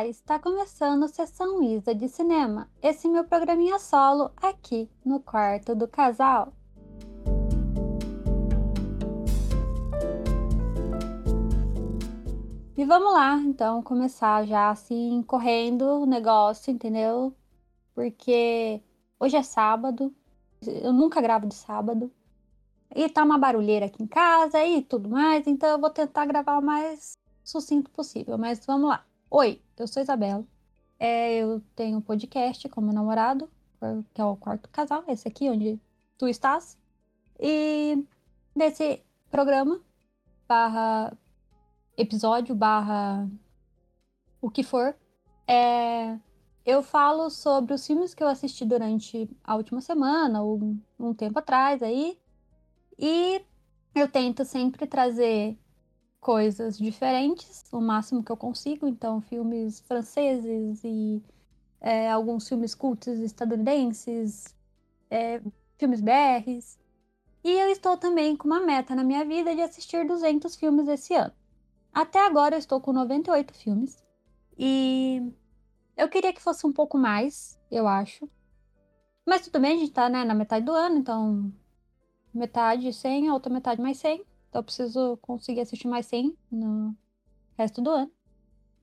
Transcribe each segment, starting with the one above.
Olá, está começando Sessão Isa de Cinema, esse meu programinha solo aqui no Quarto do Casal. E vamos lá, então, começar já assim, correndo o negócio, entendeu? Porque hoje é sábado, eu nunca gravo de sábado, e tá uma barulheira aqui em casa e tudo mais, então eu vou tentar gravar o mais sucinto possível, mas vamos lá. Oi, eu sou Isabela, eu tenho um podcast com meu namorado, que é o Quarto Casal, esse aqui onde tu estás, e nesse programa, episódio, o que for, eu falo sobre os filmes que eu assisti durante a última semana, ou um tempo atrás aí, e eu tento sempre trazer coisas diferentes, o máximo que eu consigo, então filmes franceses e alguns filmes cultos estadunidenses, filmes BRs, e eu estou também com uma meta na minha vida de assistir 200 filmes esse ano. Até agora eu estou com 98 filmes, e eu queria que fosse um pouco mais, eu acho, mas tudo bem, a gente tá na metade do ano, então metade 100, a outra metade mais 100. Então eu preciso conseguir assistir mais 100 no resto do ano.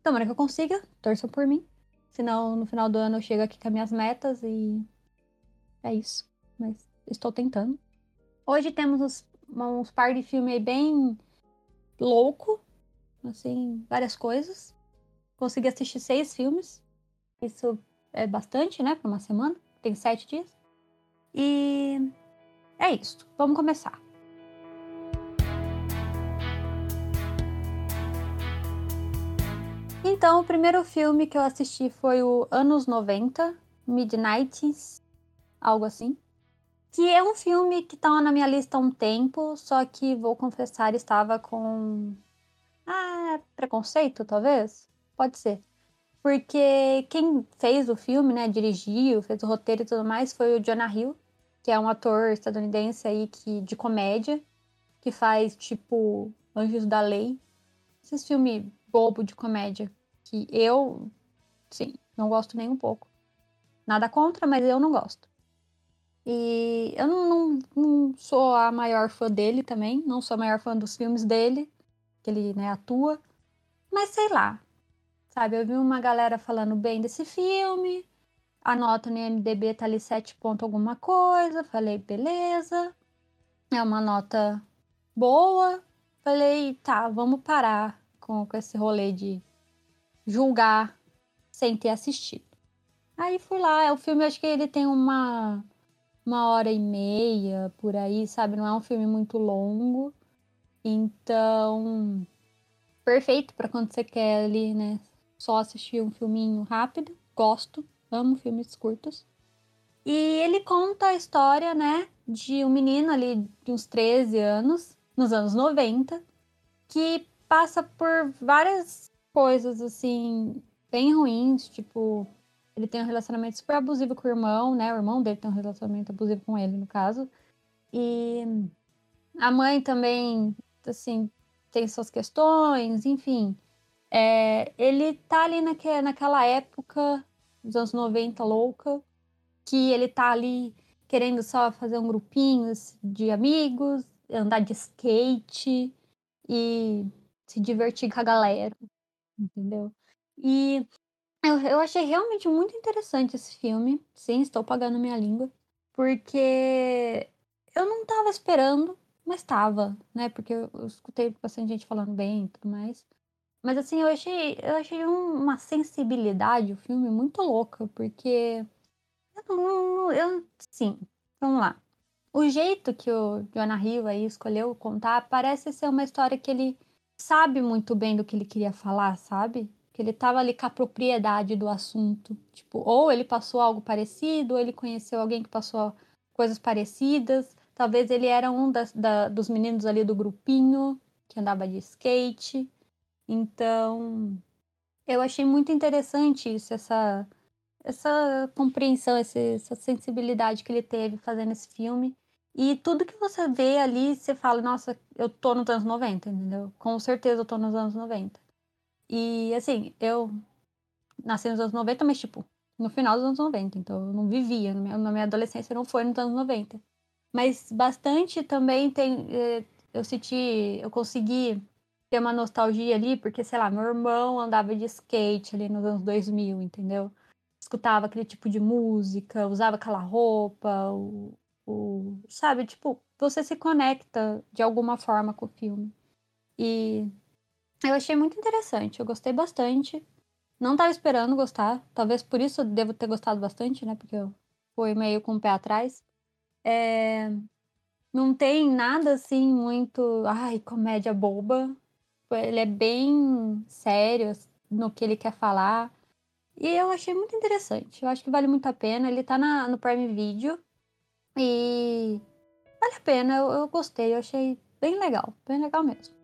Tomara que eu consiga, torçam por mim. Senão no final do ano eu chego aqui com as minhas metas e é isso. Mas estou tentando. Hoje temos uns par de filme aí bem louco. Assim, várias coisas. Consegui assistir 6 filmes. Isso é bastante, né? Para uma semana. Tem 7 dias. E é isso. Vamos começar. Então, o primeiro filme que eu assisti foi o Anos 90, Midnights, algo assim. Que é um filme que tá na minha lista há um tempo, só que, vou confessar, estava com... preconceito, talvez? Pode ser. Porque quem fez o filme, né, dirigiu, fez o roteiro e tudo mais, foi o Jonah Hill, que é um ator estadunidense aí de comédia, que faz, tipo, Anjos da Lei. Esses filmes bobo de comédia, que eu, sim, não gosto nem um pouco. Nada contra, mas eu não gosto. E eu não sou a maior fã dele também, não sou a maior fã dos filmes dele, que ele, né, atua, mas sei lá, sabe, eu vi uma galera falando bem desse filme, a nota no IMDB tá ali 7 ponto alguma coisa, falei, beleza, é uma nota boa, falei, tá, vamos parar com esse rolê de julgar sem ter assistido. Aí fui lá, o filme, acho que ele tem uma hora e meia, por aí, sabe? Não é um filme muito longo. Então, perfeito pra quando você quer ali, né? Só assistir um filminho rápido. Gosto, amo filmes curtos. E ele conta a história, né? De um menino ali de uns 13 anos, nos anos 90, que passa por várias coisas, assim, bem ruins, tipo, ele tem um relacionamento super abusivo com o irmão, né, o irmão dele tem um relacionamento abusivo com ele, no caso, e a mãe também, assim, tem suas questões, enfim, ele tá ali naquela época, dos anos 90, louca, que ele tá ali querendo só fazer um grupinho de amigos, andar de skate e se divertir com a galera, entendeu? E eu achei realmente muito interessante esse filme, sim, estou pagando minha língua, porque eu não tava esperando, mas tava, né, porque eu escutei bastante gente falando bem e tudo mais, mas assim, eu achei uma sensibilidade, o filme, muito louca, porque sim, vamos lá. O jeito que o Jonah Hill aí escolheu contar parece ser uma história que ele sabe muito bem do que ele queria falar, sabe? Que ele tava ali com a propriedade do assunto. Tipo, ou ele passou algo parecido, ou ele conheceu alguém que passou coisas parecidas. Talvez ele era um dos meninos ali do grupinho, que andava de skate. Então, eu achei muito interessante isso, essa compreensão, essa sensibilidade que ele teve fazendo esse filme. E tudo que você vê ali, você fala, nossa, eu tô nos anos 90, entendeu? Com certeza eu tô nos anos 90. E, assim, eu nasci nos anos 90, mas tipo, no final dos anos 90. Então eu não vivia, na minha adolescência não foi nos anos 90. Mas bastante também tem... Eu consegui ter uma nostalgia ali, porque, sei lá, meu irmão andava de skate ali nos anos 2000, entendeu? Escutava aquele tipo de música, usava aquela roupa, sabe? Tipo, você se conecta de alguma forma com o filme. E eu achei muito interessante, eu gostei bastante. Não tava esperando gostar, talvez por isso eu devo ter gostado bastante, né? Porque eu fui meio com o pé atrás. Não tem nada assim muito... Ai, comédia boba. Ele é bem sério no que ele quer falar. E eu achei muito interessante. Eu acho que vale muito a pena. Ele tá no Prime Video. E vale a pena. Eu gostei. Eu achei bem legal. Bem legal mesmo.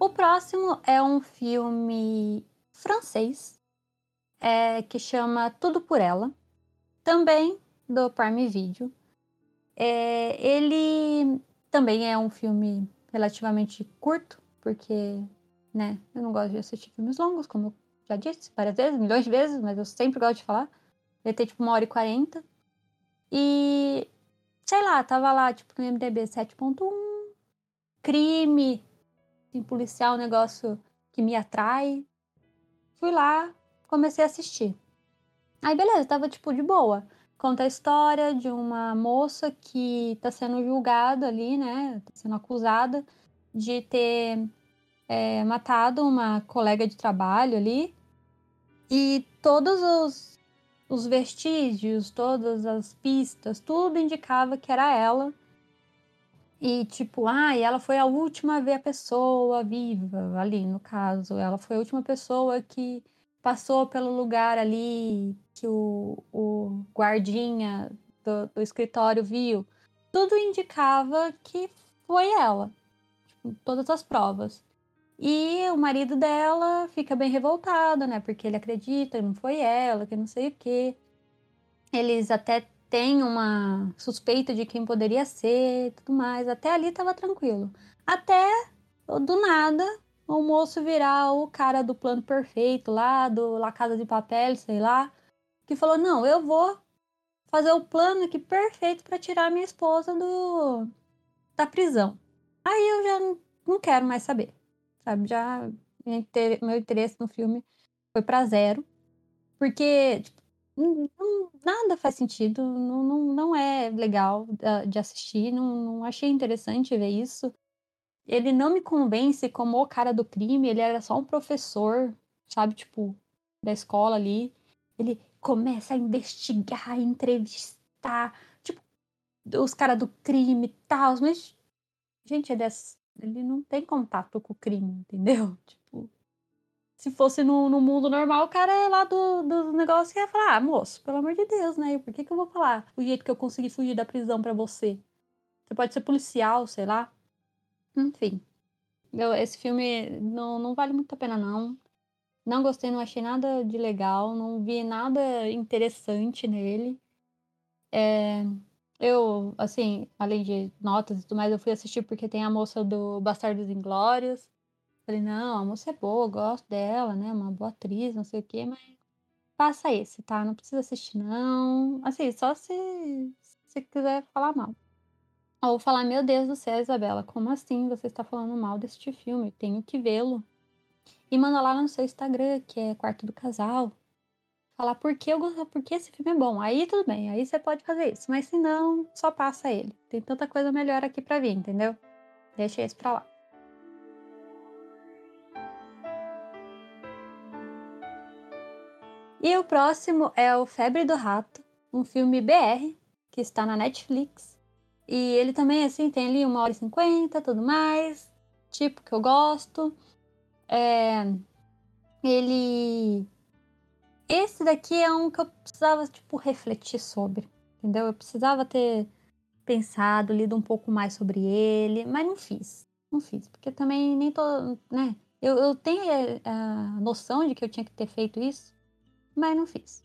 O próximo é um filme francês. Que chama Tudo por Ela, também do Prime Video. Ele também é um filme relativamente curto, porque, né, eu não gosto de assistir filmes longos, como eu já disse várias vezes, milhões de vezes, mas eu sempre gosto de falar. Ele tem tipo 1h40. E, sei lá, tava lá tipo no IMDB 7.1, crime, assim, policial, um negócio que me atrai. Fui lá, comecei a assistir. Aí, beleza, tava, tipo, de boa. Conta a história de uma moça que tá sendo julgada ali, né? Tá sendo acusada de ter matado uma colega de trabalho ali. E todos os vestígios, todas as pistas, tudo indicava que era ela. E, tipo, ela foi a última a ver a pessoa viva ali, no caso. Ela foi a última pessoa que passou pelo lugar ali que o guardinha do escritório viu. Tudo indicava que foi ela. Tipo, todas as provas. E o marido dela fica bem revoltado, né? Porque ele acredita que não foi ela, que não sei o quê. Eles até têm uma suspeita de quem poderia ser e tudo mais. Até ali tava tranquilo. Até, do nada, o moço virar o cara do plano perfeito lá, do La Casa de Papel, sei lá, que falou, não, eu vou fazer o plano aqui perfeito pra tirar minha esposa da prisão. Aí eu já não quero mais saber, sabe? Já meu interesse no filme foi pra zero, porque tipo, nada faz sentido, não é legal de assistir, não achei interessante ver isso. Ele não me convence como o cara do crime, ele era só um professor, sabe, tipo, da escola ali. Ele começa a investigar, entrevistar, tipo, os caras do crime e tal, mas, gente, ele não tem contato com o crime, entendeu? Tipo, se fosse no mundo normal, o cara lá do negócio ia falar, moço, pelo amor de Deus, né, por que eu vou falar o jeito que eu consegui fugir da prisão pra você? Você pode ser policial, sei lá. Enfim, esse filme não vale muito a pena, não. Não gostei, não achei nada de legal, não vi nada interessante nele. Eu, assim, além de notas e tudo mais, eu fui assistir porque tem a moça do Bastardos dos Inglórios. Falei, não, a moça é boa, eu gosto dela, né? Uma boa atriz, não sei o quê, mas passa esse, tá? Não precisa assistir, não. Assim, só se quiser falar mal. Ou falar, meu Deus do céu, Isabela, como assim você está falando mal deste filme? Tenho que vê-lo. E manda lá no seu Instagram, que é Quarto do Casal, falar por que esse filme é bom. Aí tudo bem, aí você pode fazer isso. Mas se não, só passa ele. Tem tanta coisa melhor aqui pra vir, entendeu? Deixa esse pra lá. E o próximo é o Febre do Rato, um filme BR, que está na Netflix. E ele também, assim, tem ali 1h50, tudo mais, tipo que eu gosto. Esse daqui é um que eu precisava, tipo, refletir sobre, entendeu? Eu precisava ter pensado, lido um pouco mais sobre ele, mas não fiz. Porque também nem tô, né? Eu tenho a noção de que eu tinha que ter feito isso, mas não fiz.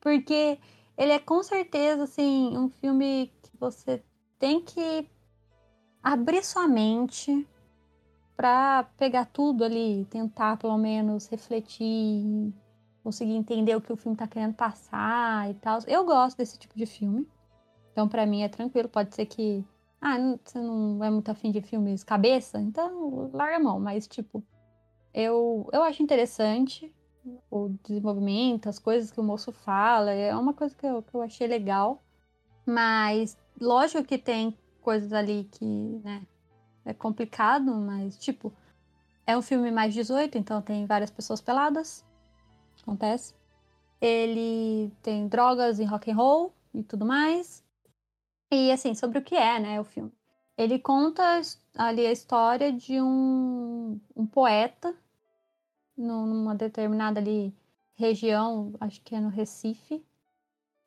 Porque ele é com certeza, assim, um filme... Você tem que abrir sua mente para pegar tudo ali, tentar pelo menos refletir, conseguir entender o que o filme tá querendo passar e tal. Eu gosto desse tipo de filme, então pra mim é tranquilo. Pode ser que, você não é muito afim de filmes cabeça, então larga a mão, mas tipo, eu acho interessante o desenvolvimento, as coisas que o moço fala, é uma coisa que eu achei legal, mas lógico que tem coisas ali que, né, é complicado, mas tipo, é um filme mais 18, então tem várias pessoas peladas, acontece, ele tem drogas em rock and roll e tudo mais, e assim, sobre o que é, né, o filme. Ele conta ali a história de um poeta numa determinada ali região, acho que é no Recife,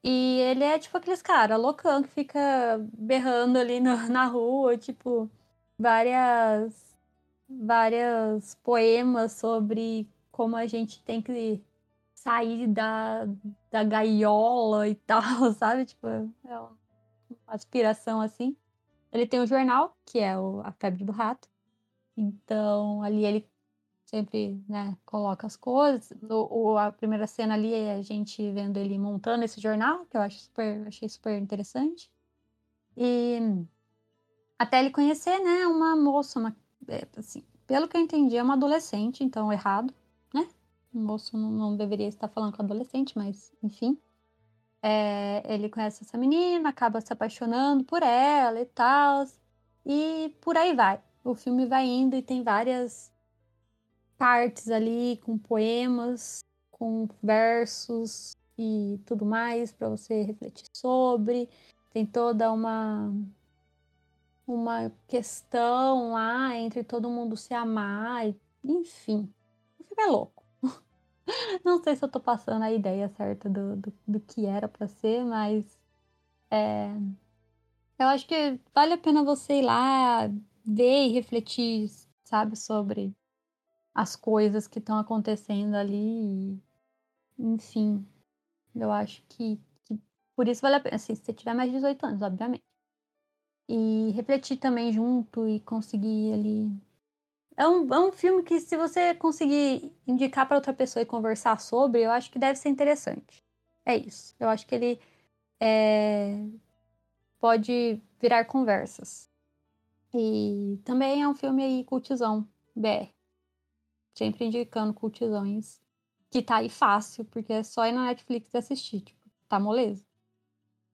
e ele é tipo aqueles caras loucão que fica berrando ali na rua, tipo, várias poemas sobre como a gente tem que sair da gaiola e tal, sabe? Tipo, é uma aspiração assim. Ele tem um jornal, que é a Febre do Rato. Então, ali ele sempre, né, coloca as coisas. A primeira cena ali é a gente vendo ele montando esse jornal, que eu achei super interessante. E até ele conhecer, né, uma moça, assim, pelo que eu entendi, é uma adolescente, então errado, né? O moço não deveria estar falando com adolescente, mas enfim. Ele conhece essa menina, acaba se apaixonando por ela e tal, e por aí vai. O filme vai indo e tem várias partes ali com poemas, com versos e tudo mais para você refletir sobre. Tem toda uma questão lá entre todo mundo se amar, enfim. O filme é louco. Não sei se eu tô passando a ideia certa do que era pra ser, mas eu acho que vale a pena você ir lá ver e refletir, sabe, sobre as coisas que estão acontecendo ali, enfim. Eu acho que por isso vale a pena, assim, se você tiver mais de 18 anos, obviamente. E refletir também junto e conseguir ali... É um filme que, se você conseguir indicar para outra pessoa e conversar sobre, eu acho que deve ser interessante. É isso. Eu acho que ele pode virar conversas. E também é um filme aí cultizão, BR. Sempre indicando cultizões, que tá aí fácil, porque é só ir na Netflix e assistir. Tipo, tá moleza.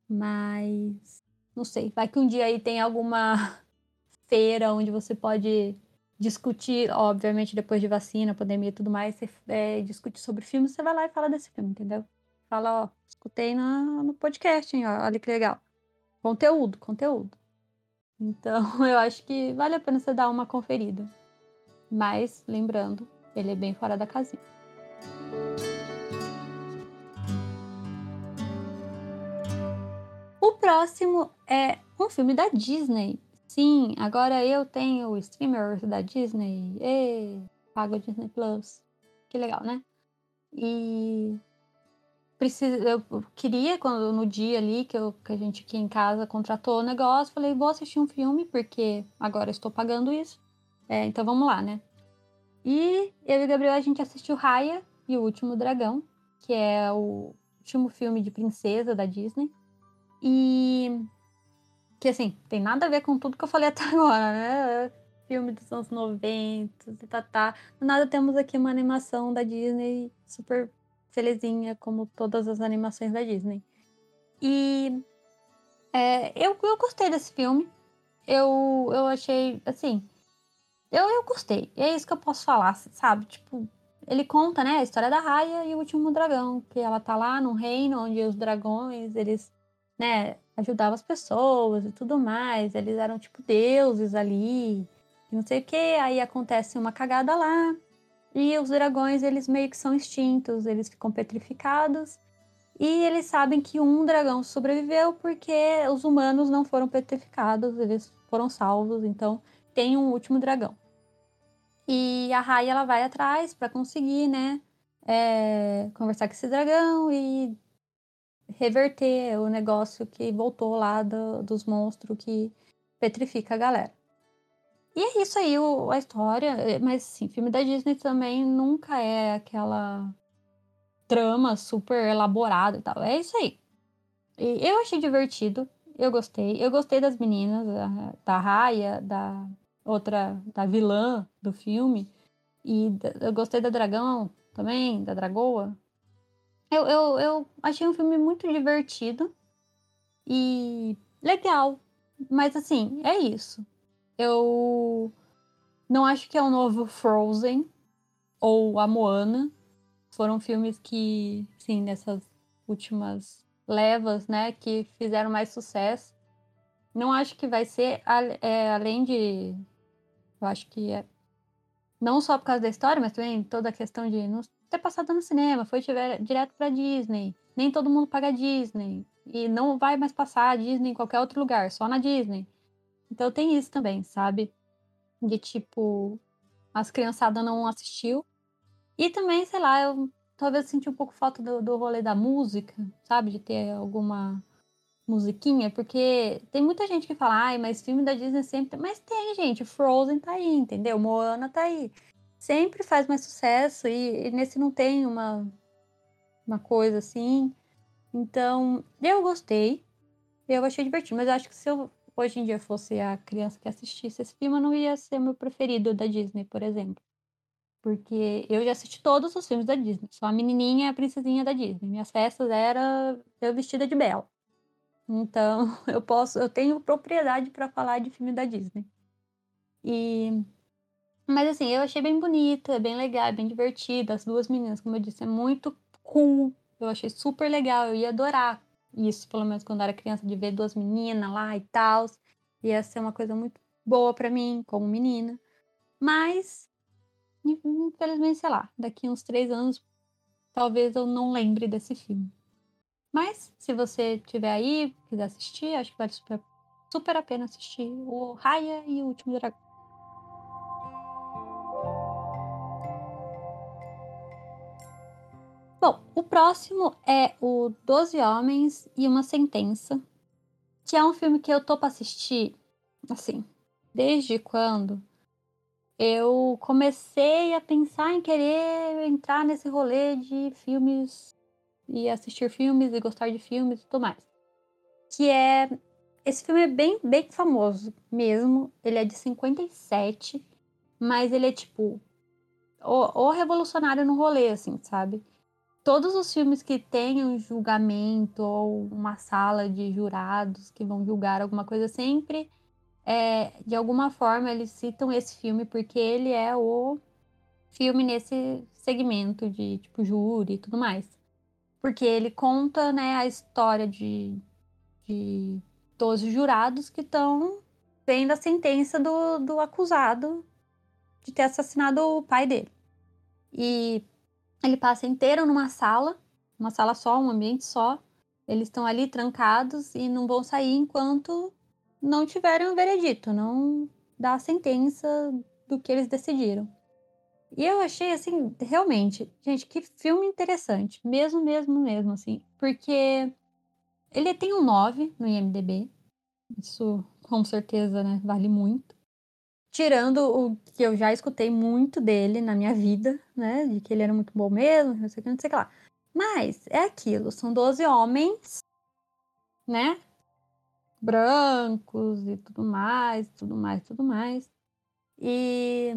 Mas... não sei, vai que um dia aí tem alguma feira onde você pode discutir, obviamente depois de vacina, pandemia e tudo mais, você discute sobre filme, você vai lá e fala desse filme, entendeu? Fala, ó, escutei no podcast, hein, ó, olha que legal. Conteúdo. Então, eu acho que vale a pena você dar uma conferida. Mas, lembrando, ele é bem fora da casinha. O próximo é um filme da Disney. Sim, agora eu tenho o streamer da Disney. Pago a Disney Plus. Que legal, né? E eu queria, quando no dia ali que a gente aqui em casa contratou o negócio, falei, vou assistir um filme, porque agora estou pagando isso. Então vamos lá, né? E eu e o Gabriel, a gente assistiu Raya e o Último Dragão, que é o último filme de princesa da Disney. E que, assim, tem nada a ver com tudo que eu falei até agora, né? Filme dos anos 90, do nada temos aqui uma animação da Disney super felizinha, como todas as animações da Disney. E eu gostei desse filme. Eu achei, assim... Eu gostei. É isso que eu posso falar, sabe? Tipo, ele conta, né, a história da Raya e o Último Dragão, que ela tá lá num reino onde os dragões, eles... né, ajudava as pessoas e tudo mais, eles eram tipo deuses ali, não sei o que, aí acontece uma cagada lá, e os dragões, eles meio que são extintos, eles ficam petrificados, e eles sabem que um dragão sobreviveu porque os humanos não foram petrificados, eles foram salvos, então tem um último dragão. E a Raya, ela vai atrás para conseguir, né, conversar com esse dragão e reverter o negócio que voltou lá dos monstros que petrifica a galera. E é isso aí, a história. Mas, assim, filme da Disney também nunca é aquela trama super elaborada e tal. É isso aí. E eu achei divertido. Eu gostei. Eu gostei das meninas, da Raya, da outra, da vilã do filme. E eu gostei da dragão também, da dragoa. Eu achei um filme muito divertido e legal. Mas, assim, é isso. Eu não acho que é o novo Frozen ou a Moana. Foram filmes que, sim, nessas últimas levas, né, que fizeram mais sucesso. Não acho que vai ser, além de... Eu acho que é... Não só por causa da história, mas também toda a questão de não ter passado no cinema. Foi direto pra Disney. Nem todo mundo paga Disney. E não vai mais passar a Disney em qualquer outro lugar. Só na Disney. Então tem isso também, sabe? De tipo... As criançadas não assistiu. E também, sei lá, eu talvez senti um pouco falta do rolê da música. Sabe? De ter alguma musiquinha. Porque tem muita gente que fala... Ai, mas filme da Disney sempre... Mas tem, gente. Frozen tá aí, entendeu? Moana tá aí. Sempre faz mais sucesso e nesse não tem uma coisa assim. Então, eu gostei. Eu achei divertido. Mas eu acho que se eu hoje em dia fosse a criança que assistisse esse filme, eu não ia ser meu preferido da Disney, por exemplo. Porque eu já assisti todos os filmes da Disney. Só a menininha e a princesinha da Disney. Minhas festas eram eu vestida de Bela. Então, eu tenho propriedade para falar de filme da Disney. E... Mas, assim, eu achei bem bonita, é bem legal, é bem divertida. As duas meninas, como eu disse, é muito cool. Eu achei super legal, eu ia adorar isso, pelo menos quando eu era criança, de ver duas meninas lá e tal. Ia ser uma coisa muito boa pra mim, como menina. Mas, infelizmente, sei lá, daqui uns 3 anos, talvez eu não lembre desse filme. Mas, se você tiver aí, quiser assistir, acho que vale super, super a pena assistir o Raya e o Último Dragão. Bom, o próximo é o 12 Homens e uma Sentença, que é um filme que eu tô pra assistir, assim, desde quando eu comecei a pensar em querer entrar nesse rolê de filmes e assistir filmes e gostar de filmes e tudo mais. Esse filme é bem, bem famoso mesmo, ele é de 57, mas ele é tipo o revolucionário no rolê, assim, sabe? Todos os filmes que tenham um julgamento ou uma sala de jurados que vão julgar alguma coisa, sempre, de alguma forma, eles citam esse filme porque ele é o filme nesse segmento de, tipo, júri e tudo mais. Porque ele conta, né, a história de 12 jurados que estão vendo a sentença do acusado de ter assassinado o pai dele. E... Ele passa inteiro numa sala, uma sala só, um ambiente só. Eles estão ali trancados e não vão sair enquanto não tiverem o veredito, não dá a sentença do que eles decidiram. E eu achei, assim, realmente, gente, que filme interessante. Mesmo, assim. Porque ele tem um 9 no IMDB. Isso, com certeza, né, vale muito. Tirando o que eu já escutei muito dele na minha vida, né? De que ele era muito bom mesmo, não sei o que lá. Mas é aquilo, são 12 homens, né? Brancos e tudo mais. E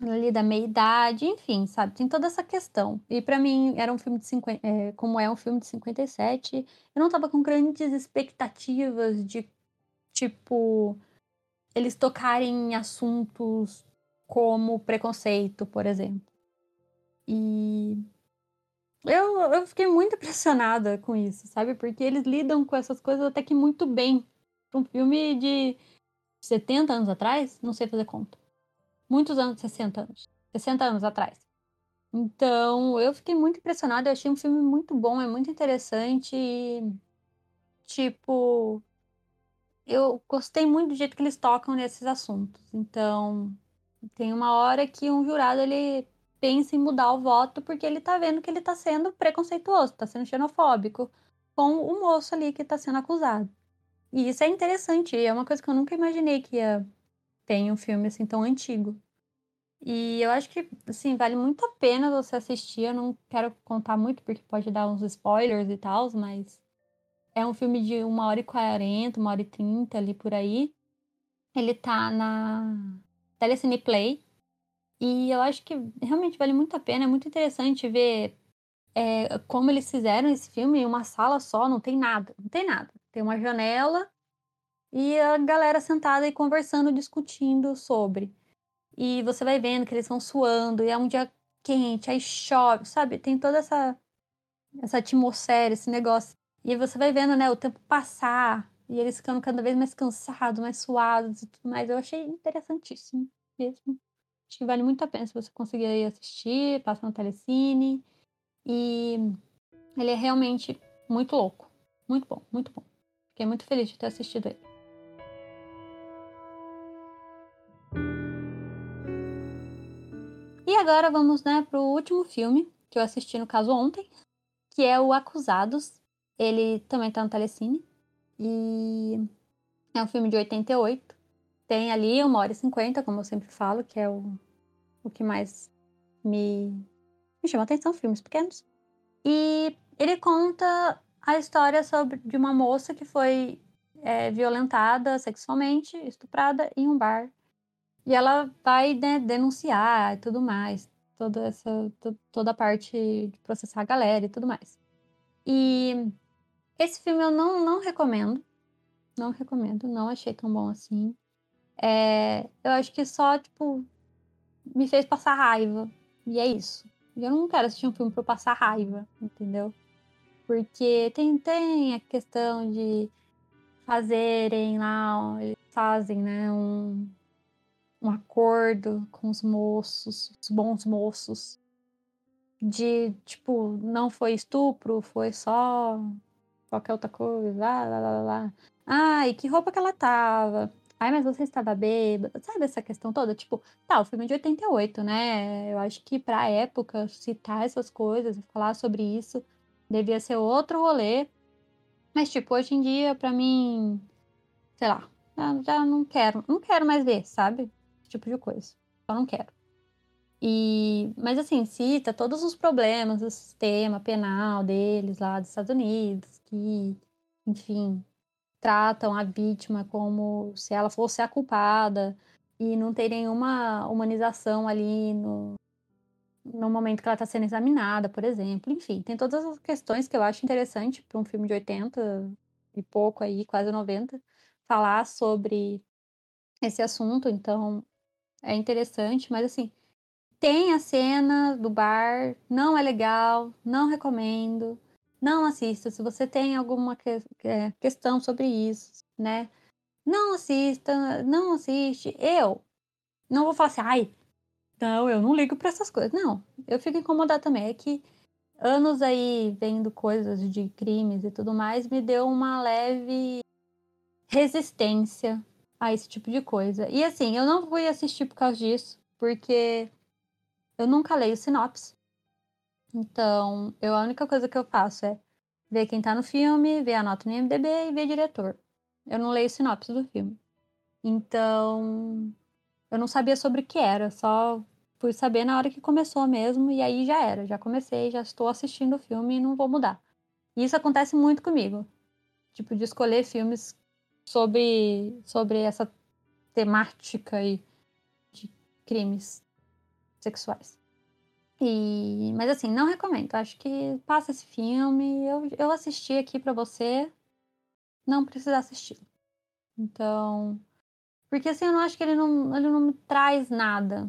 ali da meia-idade, enfim, sabe? Tem toda essa questão. E pra mim, era um filme de 50... Como é um filme de 57, eu não tava com grandes expectativas de, tipo... eles tocarem em assuntos como preconceito, por exemplo. E eu fiquei muito impressionada com isso, sabe? Porque eles lidam com essas coisas até que muito bem. Um filme de 70 anos atrás, não sei fazer conta. Muitos anos, 60 anos atrás. Então, eu fiquei muito impressionada. Eu achei um filme muito bom, é muito interessante e, tipo... Eu gostei muito do jeito que eles tocam nesses assuntos. Então, tem uma hora que um jurado, ele pensa em mudar o voto porque ele tá vendo que ele tá sendo preconceituoso, tá sendo xenofóbico com o moço ali que tá sendo acusado. E isso é interessante, é uma coisa que eu nunca imaginei que ia tem um filme assim tão antigo. E eu acho que, assim, vale muito a pena você assistir. Eu não quero contar muito, porque pode dar uns spoilers e tal, mas é um filme de 1h40, 1h30, ali por aí. Ele tá na Telecine Play. E eu acho que realmente vale muito a pena. É muito interessante ver como eles fizeram esse filme em uma sala só. Não tem nada, não tem nada. Tem uma janela e a galera sentada e conversando, discutindo sobre. E você vai vendo que eles vão suando, e é um dia quente, aí chove, sabe? Tem toda essa atmosfera, esse negócio. E você vai vendo, né, o tempo passar, e eles ficando cada vez mais cansados, mais suados e tudo mais. Eu achei interessantíssimo mesmo. Acho que vale muito a pena se você conseguir aí assistir, passa no Telecine. E ele é realmente muito louco. Muito bom, muito bom. Fiquei muito feliz de ter assistido ele. E agora vamos, né, pro último filme que eu assisti, no caso, ontem, que é o Acusados. Ele também tá no Telecine. E é um filme de 88. Tem ali 1h50, como eu sempre falo, que é o que mais me chama atenção, filmes pequenos. E ele conta a história de uma moça que foi violentada sexualmente, estuprada em um bar. E ela vai, né, denunciar e tudo mais. Toda a parte de processar a galera e tudo mais. E esse filme eu não recomendo. Não recomendo. Não achei tão bom assim. Eu acho que só, tipo, me fez passar raiva. E é isso. Eu não quero assistir um filme pra eu passar raiva, entendeu? Porque tem a questão de fazerem lá... Eles fazem, né, um acordo com os moços, os bons moços, de, tipo, não foi estupro, foi só qualquer outra coisa, lá, lá, lá. Ai, que roupa que ela tava. Ai, mas você estava bêbada. Sabe essa questão toda? Tipo, tá, o filme é de 88, né? Eu acho que pra época, citar essas coisas e falar sobre isso devia ser outro rolê. Mas, tipo, hoje em dia, pra mim, sei lá, já não quero mais ver, sabe? Tipo de coisa, só não quero. Mas assim, cita todos os problemas do sistema penal deles lá dos Estados Unidos, que, enfim, tratam a vítima como se ela fosse a culpada e não tem nenhuma humanização ali no momento que ela está sendo examinada, por exemplo. Enfim, tem todas as questões que eu acho interessante para um filme de 80 e pouco aí, quase 90, falar sobre esse assunto. Então, é interessante, mas assim, tem a cena do bar, não é legal, não recomendo, não assista. Se você tem alguma questão sobre isso, né, não assista, não assiste. Eu não vou falar assim, ai, não, eu não ligo pra essas coisas. Não, eu fico incomodada também. É que anos aí vendo coisas de crimes e tudo mais me deu uma leve resistência a esse tipo de coisa. E assim, eu não fui assistir por causa disso, porque eu nunca leio sinopse. Então, a única coisa que eu faço é ver quem tá no filme, ver a nota no IMDB e ver diretor. Eu não leio sinopse do filme. Então, eu não sabia sobre o que era, só fui saber na hora que começou mesmo, e aí já era, já comecei, já estou assistindo o filme e não vou mudar. E isso acontece muito comigo. Tipo, de escolher filmes sobre essa temática aí de crimes sexuais. Mas assim, não recomendo. Acho que passa esse filme. Eu assisti aqui pra você não precisar assistir. Então, porque assim, eu não acho que ele não me traz nada,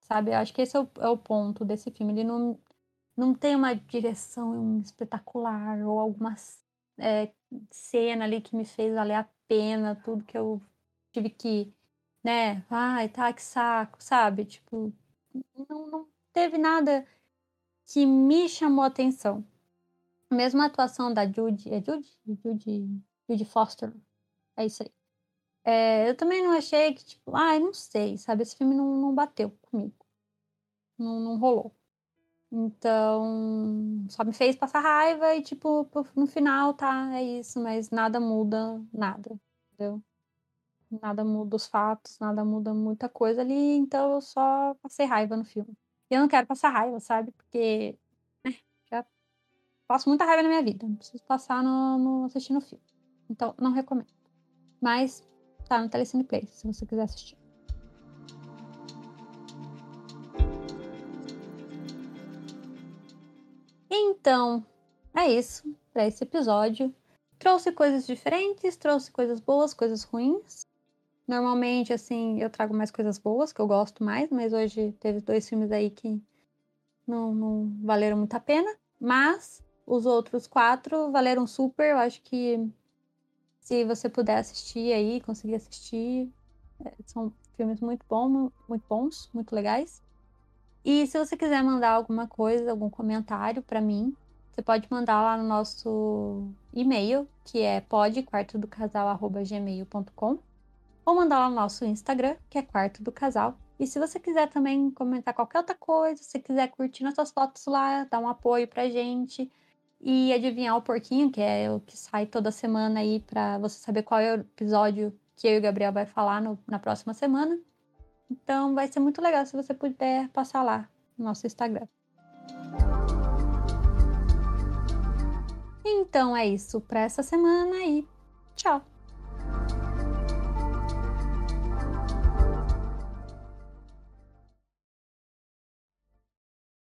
sabe? Eu acho que esse é o ponto desse filme. Ele não tem uma direção espetacular ou alguma cena ali que me fez valer a pena tudo que eu tive que, né, ai, tá, que saco, sabe? Tipo, não teve nada que me chamou a atenção. Mesmo a atuação da Jodie, Jodie Foster, é isso aí. Eu também não achei que, tipo, ai, não sei, sabe? Esse filme não bateu comigo, não rolou. Então, só me fez passar raiva e, tipo, no final, tá, é isso, mas nada muda, nada, entendeu? nada muda os fatos, nada muda muita coisa ali, então eu só passei raiva no filme. E eu não quero passar raiva, sabe? Porque já passo muita raiva na minha vida, não preciso passar assistindo o filme. Então, não recomendo. Mas tá no Telecine Play, se você quiser assistir. Então, é isso para esse episódio. Trouxe coisas diferentes, trouxe coisas boas, coisas ruins. Normalmente, assim, eu trago mais coisas boas, que eu gosto mais, mas hoje teve 2 filmes aí que não valeram muito a pena. Mas os outros 4 valeram super. Eu acho que se você puder assistir aí, conseguir assistir, são filmes muito bons, muito legais. E se você quiser mandar alguma coisa, algum comentário para mim, você pode mandar lá no nosso e-mail, que é podquartodocasal@gmail.com, ou mandar lá no nosso Instagram, que é Quarto do Casal. E se você quiser também comentar qualquer outra coisa, se quiser curtir nossas fotos lá, dar um apoio pra gente e adivinhar o porquinho, que é o que sai toda semana aí, pra você saber qual é o episódio que eu e o Gabriel vai falar na próxima semana. Então vai ser muito legal se você puder passar lá no nosso Instagram. Então é isso para essa semana e tchau!